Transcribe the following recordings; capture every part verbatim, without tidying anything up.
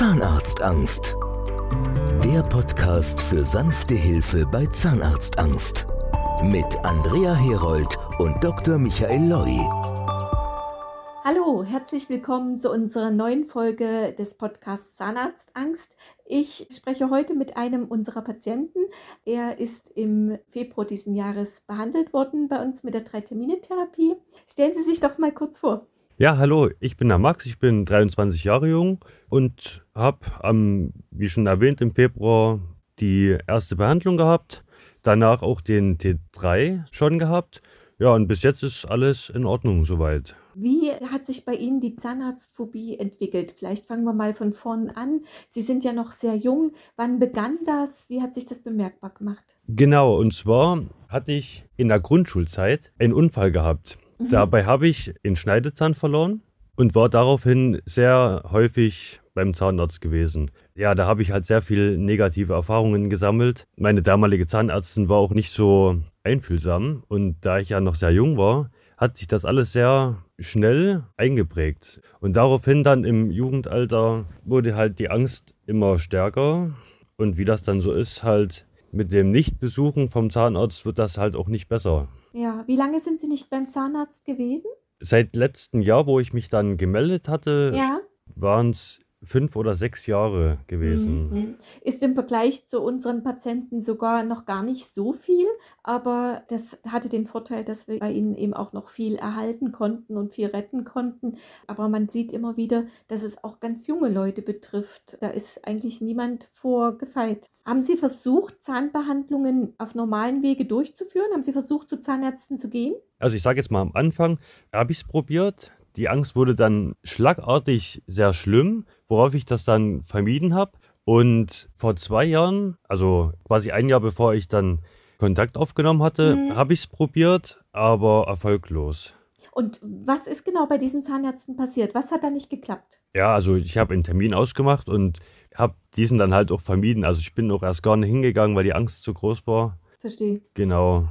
Zahnarztangst. Der Podcast für sanfte Hilfe bei Zahnarztangst. Mit Andrea Herold und Doktor Michael Loi. Hallo, herzlich willkommen zu unserer neuen Folge des Podcasts Zahnarztangst. Ich spreche heute mit einem unserer Patienten. Er ist im Februar diesen Jahres behandelt worden bei uns mit der Drei-Termine-Therapie. Stellen Sie sich doch mal kurz vor. Ja, hallo, ich bin der Max, ich bin dreiundzwanzig Jahre jung und habe, ähm, wie schon erwähnt, im Februar die erste Behandlung gehabt, danach auch den T drei schon gehabt. Ja, und bis jetzt ist alles in Ordnung soweit. Wie hat sich bei Ihnen die Zahnarztphobie entwickelt? Vielleicht fangen wir mal von vorn an. Sie sind ja noch sehr jung. Wann begann das? Wie hat sich das bemerkbar gemacht? Genau, und zwar hatte ich in der Grundschulzeit einen Unfall gehabt. Dabei habe ich den Schneidezahn verloren und war daraufhin sehr häufig beim Zahnarzt gewesen. Ja, da habe ich halt sehr viele negative Erfahrungen gesammelt. Meine damalige Zahnärztin war auch nicht so einfühlsam und da ich ja noch sehr jung war, hat sich das alles sehr schnell eingeprägt. Und daraufhin dann im Jugendalter wurde halt die Angst immer stärker und wie das dann so ist, halt mit dem Nichtbesuchen vom Zahnarzt wird das halt auch nicht besser. Ja, wie lange sind Sie nicht beim Zahnarzt gewesen? Seit letztem Jahr, wo ich mich dann gemeldet hatte, ja. waren es fünf oder sechs Jahre gewesen. Mhm. Ist im Vergleich zu unseren Patienten sogar noch gar nicht so viel, aber das hatte den Vorteil, dass wir bei Ihnen eben auch noch viel erhalten konnten und viel retten konnten. Aber man sieht immer wieder, dass es auch ganz junge Leute betrifft. Da ist eigentlich niemand vorgefeit. Haben Sie versucht, Zahnbehandlungen auf normalen Wege durchzuführen? Haben Sie versucht, zu Zahnärzten zu gehen? Also ich sage jetzt mal am Anfang, habe ich es probiert. Die Angst wurde dann schlagartig sehr schlimm, worauf ich das dann vermieden habe. Und vor zwei Jahren, also quasi ein Jahr bevor ich dann Kontakt aufgenommen hatte, mhm. habe ich es probiert, aber erfolglos. Und was ist genau bei diesen Zahnärzten passiert? Was hat da nicht geklappt? Ja, also ich habe einen Termin ausgemacht und habe diesen dann halt auch vermieden. Also ich bin auch erst gar nicht hingegangen, weil die Angst zu groß war. Verstehe. Genau.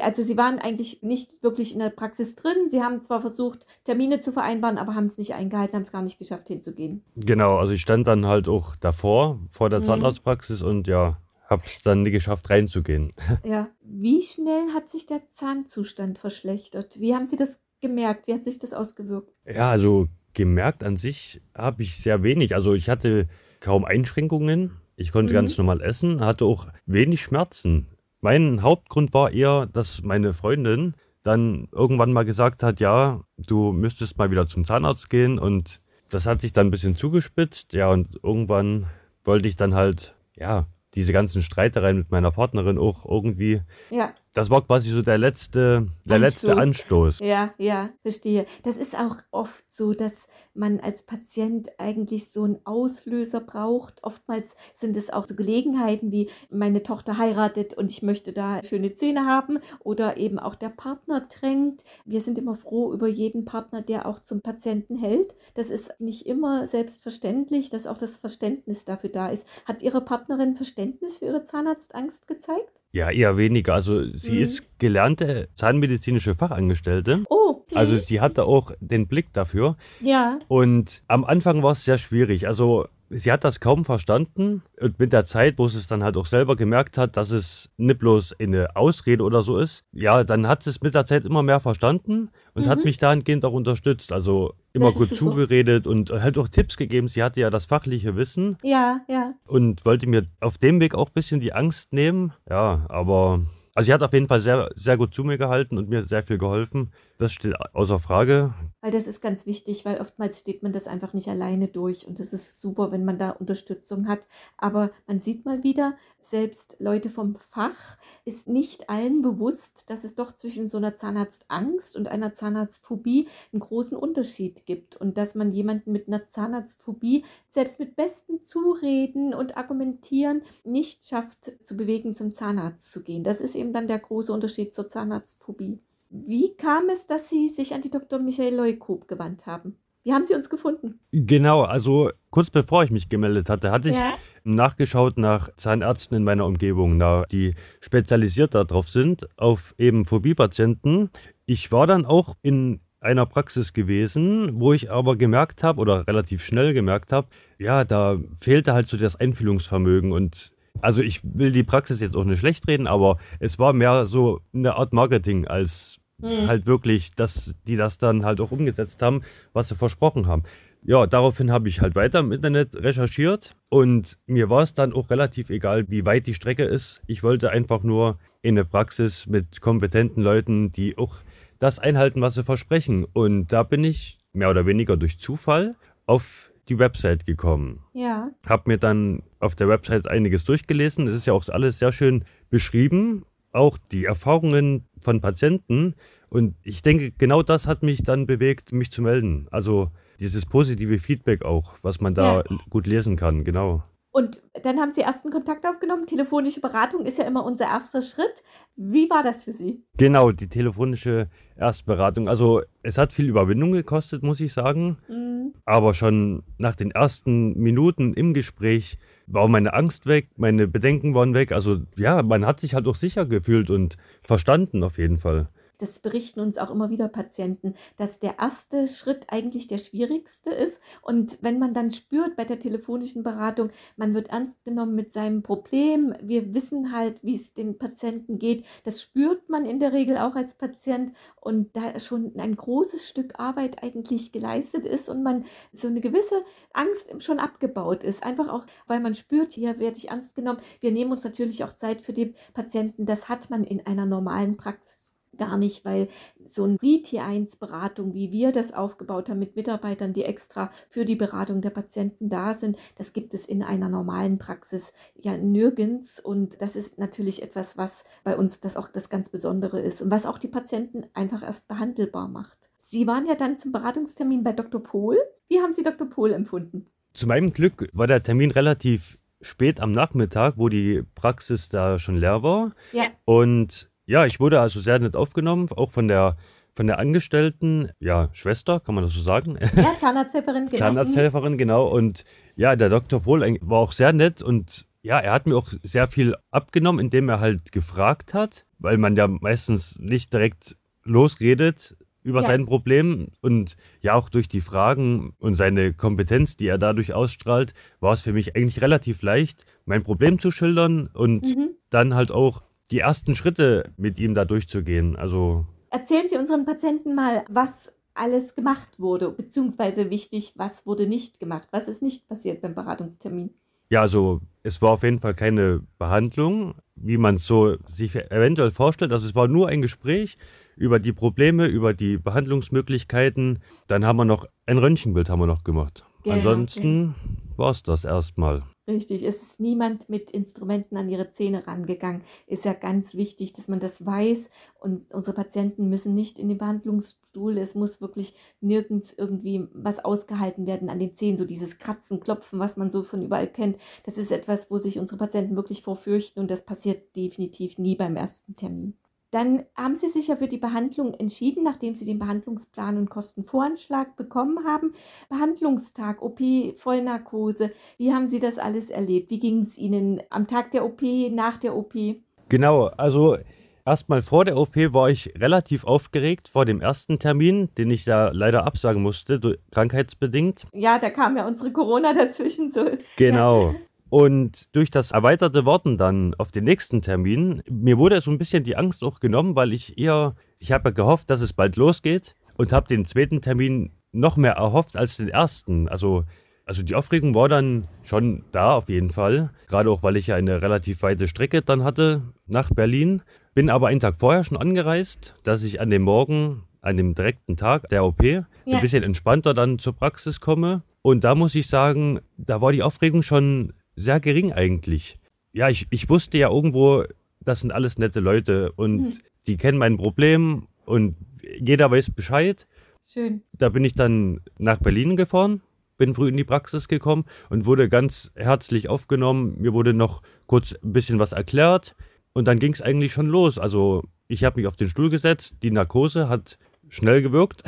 Also Sie waren eigentlich nicht wirklich in der Praxis drin. Sie haben zwar versucht, Termine zu vereinbaren, aber haben es nicht eingehalten, haben es gar nicht geschafft, hinzugehen. Genau, also ich stand dann halt auch davor, vor der Zahnarztpraxis mhm. und ja, habe es dann nicht geschafft, reinzugehen. Ja, wie schnell hat sich der Zahnzustand verschlechtert? Wie haben Sie das gemerkt? Wie hat sich das ausgewirkt? Ja, also gemerkt an sich habe ich sehr wenig. Also ich hatte kaum Einschränkungen. Ich konnte mhm. ganz normal essen, hatte auch wenig Schmerzen. Mein Hauptgrund war eher, dass meine Freundin dann irgendwann mal gesagt hat, ja, du müsstest mal wieder zum Zahnarzt gehen und das hat sich dann ein bisschen zugespitzt. Ja, und irgendwann wollte ich dann halt, ja, diese ganzen Streitereien mit meiner Partnerin auch irgendwie. Ja. Das war quasi so der letzte, der letzte Anstoß. Ja, ja, verstehe. Das ist auch oft so, dass man als Patient eigentlich so einen Auslöser braucht. Oftmals sind es auch so Gelegenheiten wie, meine Tochter heiratet und ich möchte da schöne Zähne haben oder eben auch der Partner drängt. Wir sind immer froh über jeden Partner, der auch zum Patienten hält. Das ist nicht immer selbstverständlich, dass auch das Verständnis dafür da ist. Hat Ihre Partnerin Verständnis für Ihre Zahnarztangst gezeigt? Ja, eher weniger. Also sie mhm. ist gelernte zahnmedizinische Fachangestellte. Oh. Okay. Also sie hatte auch den Blick dafür. Ja. Und am Anfang war es sehr schwierig. Also sie hat das kaum verstanden. Und mit der Zeit, wo sie es dann halt auch selber gemerkt hat, dass es nicht bloß eine Ausrede oder so ist, ja, dann hat sie es mit der Zeit immer mehr verstanden und mhm. hat mich dahingehend auch unterstützt. Also immer das gut zugeredet und halt auch Tipps gegeben. Sie hatte ja das fachliche Wissen. Ja, ja. Und wollte mir auf dem Weg auch ein bisschen die Angst nehmen. Ja, aber also sie hat auf jeden Fall sehr, sehr gut zu mir gehalten und mir sehr viel geholfen. Das steht außer Frage. Weil das ist ganz wichtig, weil oftmals steht man das einfach nicht alleine durch. Und das ist super, wenn man da Unterstützung hat. Aber man sieht mal wieder, selbst Leute vom Fach ist nicht allen bewusst, dass es doch zwischen so einer Zahnarztangst und einer Zahnarztphobie einen großen Unterschied gibt. Und dass man jemanden mit einer Zahnarztphobie selbst mit bestem Zureden und Argumentieren nicht schafft, zu bewegen, zum Zahnarzt zu gehen. Das ist eben dann der große Unterschied zur Zahnarztphobie. Wie kam es, dass Sie sich an die Doktor Michael Leukob gewandt haben? Wie haben Sie uns gefunden? Genau, also kurz bevor ich mich gemeldet hatte, hatte ja. ich nachgeschaut nach Zahnärzten in meiner Umgebung, die spezialisiert darauf sind, auf eben Phobie-Patienten. Ich war dann auch in einer Praxis gewesen, wo ich aber gemerkt habe oder relativ schnell gemerkt habe, ja, da fehlte halt so das Einfühlungsvermögen. Und also ich will die Praxis jetzt auch nicht schlecht reden, aber es war mehr so eine Art Marketing als hm. halt wirklich, dass die das dann halt auch umgesetzt haben, was sie versprochen haben. Ja, daraufhin habe ich halt weiter im Internet recherchiert und mir war es dann auch relativ egal, wie weit die Strecke ist. Ich wollte einfach nur in eine Praxis mit kompetenten Leuten, die auch das einhalten, was sie versprechen. Und da bin ich mehr oder weniger durch Zufall auf die Website gekommen. Ja. Habe mir dann auf der Website einiges durchgelesen. Es ist ja auch alles sehr schön beschrieben, auch die Erfahrungen von Patienten. Und ich denke, genau das hat mich dann bewegt, mich zu melden. Also dieses positive Feedback auch, was man da ja. gut lesen kann, genau. Und dann haben Sie ersten Kontakt aufgenommen. Telefonische Beratung ist ja immer unser erster Schritt. Wie war das für Sie? Genau, die telefonische Erstberatung. Also es hat viel Überwindung gekostet, muss ich sagen. Mhm. Aber schon nach den ersten Minuten im Gespräch war meine Angst weg, meine Bedenken waren weg. Also ja, man hat sich halt auch sicher gefühlt und verstanden auf jeden Fall. Das berichten uns auch immer wieder Patienten, dass der erste Schritt eigentlich der schwierigste ist. Und wenn man dann spürt bei der telefonischen Beratung, man wird ernst genommen mit seinem Problem, wir wissen halt, wie es den Patienten geht, das spürt man in der Regel auch als Patient. Und da schon ein großes Stück Arbeit eigentlich geleistet ist und man so eine gewisse Angst schon abgebaut ist. Einfach auch, weil man spürt, hier werde ich ernst genommen. Wir nehmen uns natürlich auch Zeit für den Patienten. Das hat man in einer normalen Praxis gar nicht, weil so eine T eins Beratung, wie wir das aufgebaut haben mit Mitarbeitern, die extra für die Beratung der Patienten da sind, das gibt es in einer normalen Praxis ja nirgends. Und das ist natürlich etwas, was bei uns das auch das ganz Besondere ist und was auch die Patienten einfach erst behandelbar macht. Sie waren ja dann zum Beratungstermin bei Doktor Pohl. Wie haben Sie Doktor Pohl empfunden? Zu meinem Glück war der Termin relativ spät am Nachmittag, wo die Praxis da schon leer war. Ja. Und ja, ich wurde also sehr nett aufgenommen, auch von der, von der Angestellten, ja, Schwester, kann man das so sagen? Ja, Zahnarzthelferin, genau. Zahnarzthelferin, genau. Und ja, der Doktor Pohl war auch sehr nett und ja, er hat mir auch sehr viel abgenommen, indem er halt gefragt hat, weil man ja meistens nicht direkt losredet über ja. sein Problem. Und ja, auch durch die Fragen und seine Kompetenz, die er dadurch ausstrahlt, war es für mich eigentlich relativ leicht, mein Problem zu schildern und mhm. dann halt auch die ersten Schritte mit ihm da durchzugehen. Also erzählen Sie unseren Patienten mal, was alles gemacht wurde, beziehungsweise wichtig, was wurde nicht gemacht, was ist nicht passiert beim Beratungstermin? Ja, also es war auf jeden Fall keine Behandlung, wie man es so sich eventuell vorstellt. Also es war nur ein Gespräch über die Probleme, über die Behandlungsmöglichkeiten. Dann haben wir noch ein Röntgenbild haben wir noch gemacht. Genau. Ansonsten war es das erstmal. Richtig, es ist niemand mit Instrumenten an ihre Zähne rangegangen. Ist ja ganz wichtig, dass man das weiß. Und unsere Patienten müssen nicht in den Behandlungsstuhl. Es muss wirklich nirgends irgendwie was ausgehalten werden an den Zähnen. So dieses Kratzen, Klopfen, was man so von überall kennt. Das ist etwas, wo sich unsere Patienten wirklich vorfürchten. Und das passiert definitiv nie beim ersten Termin. Dann haben Sie sich ja für die Behandlung entschieden, nachdem Sie den Behandlungsplan und Kostenvoranschlag bekommen haben. Behandlungstag, O P, Vollnarkose, wie haben Sie das alles erlebt? Wie ging es Ihnen am Tag der O P, nach der O P? Genau, also erstmal vor der O P war ich relativ aufgeregt vor dem ersten Termin, den ich da leider absagen musste, krankheitsbedingt. Ja, da kam ja unsere Corona dazwischen, so ist es. Genau. Ja. Und durch das erweiterte Warten dann auf den nächsten Termin, mir wurde so ein bisschen die Angst auch genommen, weil ich eher, ich habe ja gehofft, dass es bald losgeht und habe den zweiten Termin noch mehr erhofft als den ersten. Also, also die Aufregung war dann schon da auf jeden Fall, gerade auch, weil ich ja eine relativ weite Strecke dann hatte nach Berlin. Bin aber einen Tag vorher schon angereist, dass ich an dem Morgen, an dem direkten Tag der O P, ja. ein bisschen entspannter dann zur Praxis komme. Und da muss ich sagen, da war die Aufregung schon sehr gering eigentlich. Ja, ich, ich wusste ja irgendwo, das sind alles nette Leute und mhm. die kennen mein Problem und jeder weiß Bescheid. Schön. Da bin ich dann nach Berlin gefahren, bin früh in die Praxis gekommen und wurde ganz herzlich aufgenommen. Mir wurde noch kurz ein bisschen was erklärt und dann ging es eigentlich schon los. Also ich habe mich auf den Stuhl gesetzt, die Narkose hat schnell gewirkt.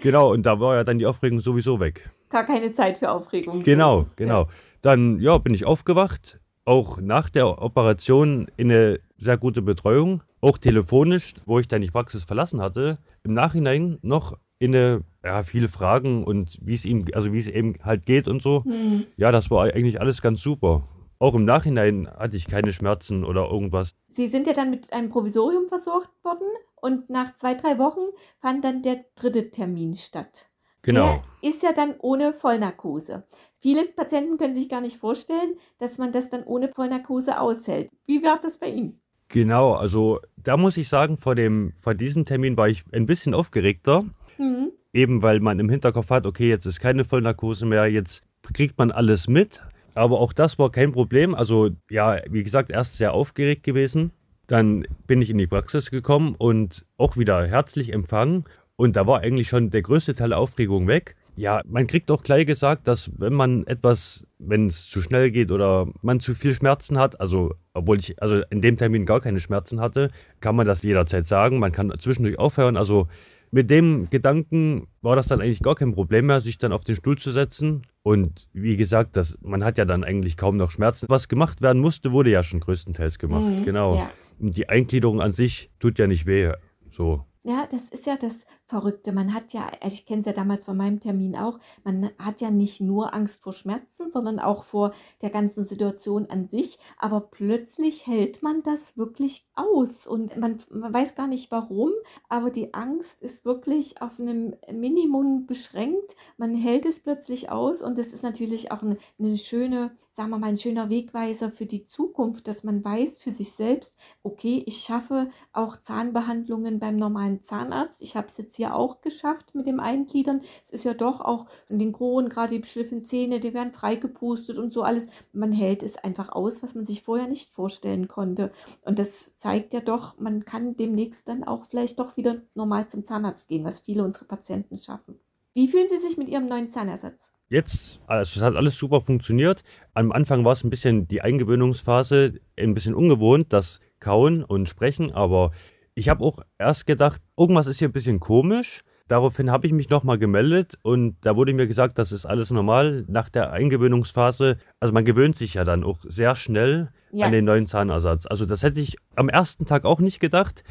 Genau, und da war ja dann die Aufregung sowieso weg. Gar keine Zeit für Aufregung. Genau, genau. Dann ja, bin ich aufgewacht, auch nach der Operation in eine sehr gute Betreuung, auch telefonisch, wo ich dann die Praxis verlassen hatte. Im Nachhinein noch inne, ja, viele Fragen und wie es ihm, also wie es eben halt geht und so. Mhm. Ja, das war eigentlich alles ganz super. Auch im Nachhinein hatte ich keine Schmerzen oder irgendwas. Sie sind ja dann mit einem Provisorium versorgt worden und nach zwei, drei Wochen fand dann der dritte Termin statt. Genau. Der ist ja dann ohne Vollnarkose. Viele Patienten können sich gar nicht vorstellen, dass man das dann ohne Vollnarkose aushält. Wie war das bei Ihnen? Genau, also da muss ich sagen, vor, dem, vor diesem Termin war ich ein bisschen aufgeregter. Mhm. Eben weil man im Hinterkopf hat, okay, jetzt ist keine Vollnarkose mehr, jetzt kriegt man alles mit. Aber auch das war kein Problem. Also ja, wie gesagt, erst sehr aufgeregt gewesen. Dann bin ich in die Praxis gekommen und auch wieder herzlich empfangen. Und da war eigentlich schon der größte Teil der Aufregung weg. Ja, man kriegt auch gleich gesagt, dass wenn man etwas, wenn es zu schnell geht oder man zu viel Schmerzen hat, also obwohl ich also in dem Termin gar keine Schmerzen hatte, kann man das jederzeit sagen. Man kann zwischendurch aufhören. Also mit dem Gedanken war das dann eigentlich gar kein Problem mehr, sich dann auf den Stuhl zu setzen. Und wie gesagt, das, man hat ja dann eigentlich kaum noch Schmerzen. Was gemacht werden musste, wurde ja schon größtenteils gemacht, mhm, genau. Ja. Und die Eingliederung an sich tut ja nicht weh, so. Ja, das ist ja das Verrückte. Man hat ja, ich kenne es ja damals von meinem Termin auch, man hat ja nicht nur Angst vor Schmerzen, sondern auch vor der ganzen Situation an sich. Aber plötzlich hält man das wirklich aus und man, man weiß gar nicht warum, aber die Angst ist wirklich auf einem Minimum beschränkt. Man hält es plötzlich aus und das ist natürlich auch eine, eine schöne, sagen wir mal, ein schöner Wegweiser für die Zukunft, dass man weiß für sich selbst, okay, ich schaffe auch Zahnbehandlungen beim normalen Zahnarzt. Ich habe es jetzt hier auch geschafft mit dem Eingliedern. Es ist ja doch auch in den Kronen, gerade die beschliffenen Zähne, die werden freigepustet und so alles. Man hält es einfach aus, was man sich vorher nicht vorstellen konnte. Und das zeigt ja doch, man kann demnächst dann auch vielleicht doch wieder normal zum Zahnarzt gehen, was viele unserer Patienten schaffen. Wie fühlen Sie sich mit Ihrem neuen Zahnersatz? Jetzt, also es hat alles super funktioniert. Am Anfang war es ein bisschen die Eingewöhnungsphase, ein bisschen ungewohnt, das Kauen und Sprechen. Aber ich habe auch erst gedacht, irgendwas ist hier ein bisschen komisch. Daraufhin habe ich mich nochmal gemeldet und da wurde mir gesagt, das ist alles normal nach der Eingewöhnungsphase. Also man gewöhnt sich ja dann auch sehr schnell ja. an den neuen Zahnersatz. Also das hätte ich am ersten Tag auch nicht gedacht.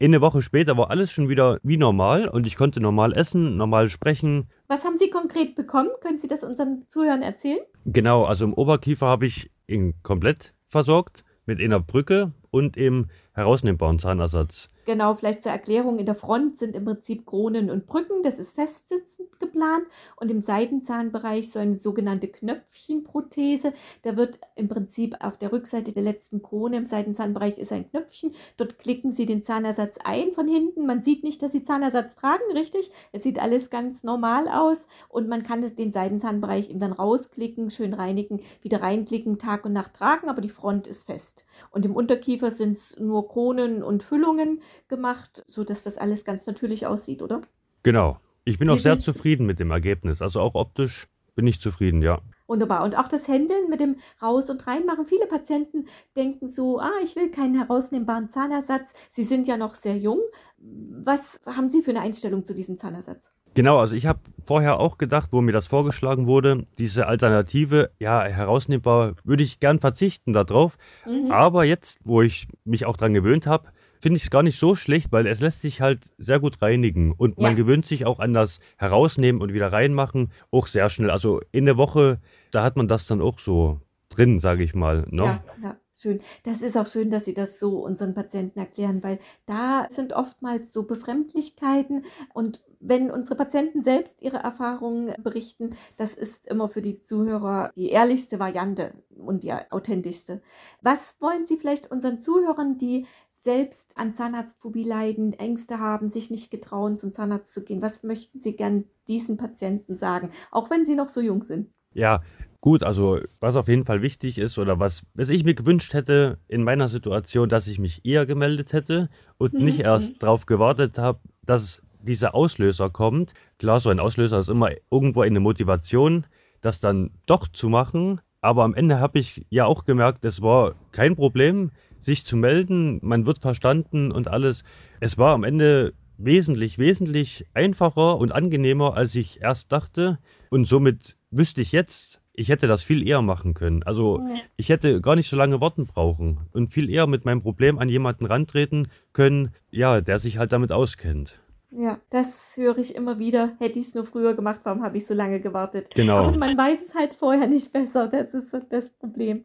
Eine Woche später war alles schon wieder wie normal und ich konnte normal essen, normal sprechen. Was haben Sie konkret bekommen? Können Sie das unseren Zuhörern erzählen? Genau, also im Oberkiefer habe ich ihn komplett versorgt mit einer Brücke und im herausnehmbaren Zahnersatz. Genau, vielleicht zur Erklärung, in der Front sind im Prinzip Kronen und Brücken, das ist festsitzend geplant und im Seitenzahnbereich so eine sogenannte Knöpfchenprothese, da wird im Prinzip auf der Rückseite der letzten Krone im Seitenzahnbereich ist ein Knöpfchen, dort klicken Sie den Zahnersatz ein von hinten, man sieht nicht, dass Sie Zahnersatz tragen, richtig, es sieht alles ganz normal aus und man kann den Seitenzahnbereich eben dann rausklicken, schön reinigen, wieder reinklicken, Tag und Nacht tragen, aber die Front ist fest und im Unterkiefer sind es nur Kronen und Füllungen gemacht, sodass das alles ganz natürlich aussieht, oder? Genau. Ich bin Sie auch sehr zufrieden mit dem Ergebnis. Also auch optisch bin ich zufrieden, ja. Wunderbar. Und auch das Händeln mit dem Raus- und Reinmachen. Viele Patienten denken so, ah, ich will keinen herausnehmbaren Zahnersatz. Sie sind ja noch sehr jung. Was haben Sie für eine Einstellung zu diesem Zahnersatz? Genau, also ich habe vorher auch gedacht, wo mir das vorgeschlagen wurde, diese Alternative, ja, herausnehmbar, würde ich gern verzichten darauf. Mhm. Aber jetzt, wo ich mich auch dran gewöhnt habe, finde ich es gar nicht so schlecht, weil es lässt sich halt sehr gut reinigen und man ja. gewöhnt sich auch an das Herausnehmen und wieder reinmachen auch sehr schnell. Also in der Woche, da hat man das dann auch so drin, sage ich mal. Ne? Ja, ja. Schön. Das ist auch schön, dass Sie das so unseren Patienten erklären, weil da sind oftmals so Befremdlichkeiten und wenn unsere Patienten selbst ihre Erfahrungen berichten, das ist immer für die Zuhörer die ehrlichste Variante und die authentischste. Was wollen Sie vielleicht unseren Zuhörern, die selbst an Zahnarztphobie leiden, Ängste haben, sich nicht getrauen, zum Zahnarzt zu gehen, was möchten Sie gern diesen Patienten sagen, auch wenn sie noch so jung sind? Ja, gut, also was auf jeden Fall wichtig ist oder was, was ich mir gewünscht hätte in meiner Situation, dass ich mich eher gemeldet hätte und mhm. nicht erst darauf gewartet habe, dass dieser Auslöser kommt. Klar, so ein Auslöser ist immer irgendwo eine Motivation, das dann doch zu machen. Aber am Ende habe ich ja auch gemerkt, es war kein Problem, sich zu melden. Man wird verstanden und alles. Es war am Ende wesentlich, wesentlich einfacher und angenehmer, als ich erst dachte. Und somit wüsste ich jetzt, ich hätte das viel eher machen können. Also ich hätte gar nicht so lange warten brauchen und viel eher mit meinem Problem an jemanden rantreten können, ja, der sich halt damit auskennt. Ja, das höre ich immer wieder. Hätte ich es nur früher gemacht, warum habe ich so lange gewartet? Genau. Aber man weiß es halt vorher nicht besser. Das ist das Problem.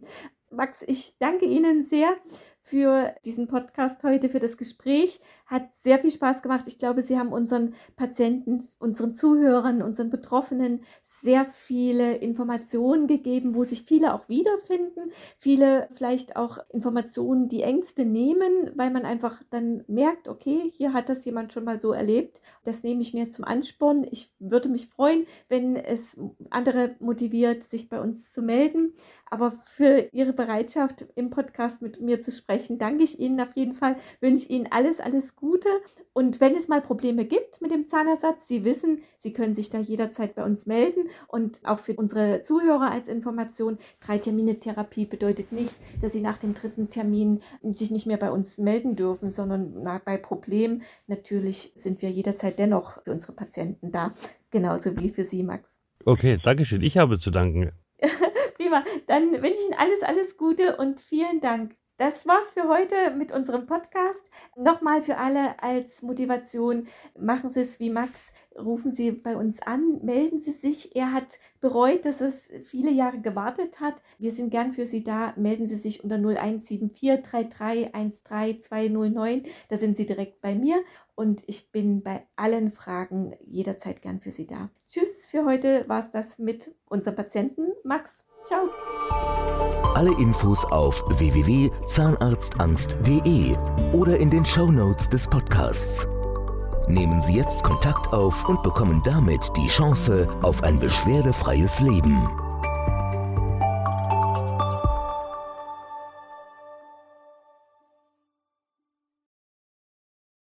Max, ich danke Ihnen sehr für diesen Podcast heute, für das Gespräch. Hat sehr viel Spaß gemacht. Ich glaube, Sie haben unseren Patienten, unseren Zuhörern, unseren Betroffenen sehr viele Informationen gegeben, wo sich viele auch wiederfinden. Viele vielleicht auch Informationen, die Ängste nehmen, weil man einfach dann merkt, okay, hier hat das jemand schon mal so erlebt. Das nehme ich mir zum Ansporn. Ich würde mich freuen, wenn es andere motiviert, sich bei uns zu melden. Aber für Ihre Bereitschaft, im Podcast mit mir zu sprechen, danke ich Ihnen auf jeden Fall, wünsche Ihnen alles, alles Gute. Und wenn es mal Probleme gibt mit dem Zahnersatz, Sie wissen, Sie können sich da jederzeit bei uns melden. Und auch für unsere Zuhörer als Information, Drei-Termine-Therapie bedeutet nicht, dass Sie nach dem dritten Termin sich nicht mehr bei uns melden dürfen, sondern bei Problemen natürlich sind wir jederzeit dennoch für unsere Patienten da, genauso wie für Sie, Max. Okay, danke schön. Ich habe zu danken. Prima, dann wünsche ich Ihnen alles, alles Gute und vielen Dank. Das war's für heute mit unserem Podcast. Nochmal für alle als Motivation, machen Sie es wie Max, rufen Sie bei uns an, melden Sie sich. Er hat bereut, dass es viele Jahre gewartet hat. Wir sind gern für Sie da. Melden Sie sich unter null eins sieben vier drei drei eins drei zwei null neun. Da sind Sie direkt bei mir und ich bin bei allen Fragen jederzeit gern für Sie da. Tschüss, für heute war's das mit unserem Patienten Max. Ciao. Alle Infos auf w w w punkt zahnarztangst punkt d e oder in den Shownotes des Podcasts. Nehmen Sie jetzt Kontakt auf und bekommen damit die Chance auf ein beschwerdefreies Leben.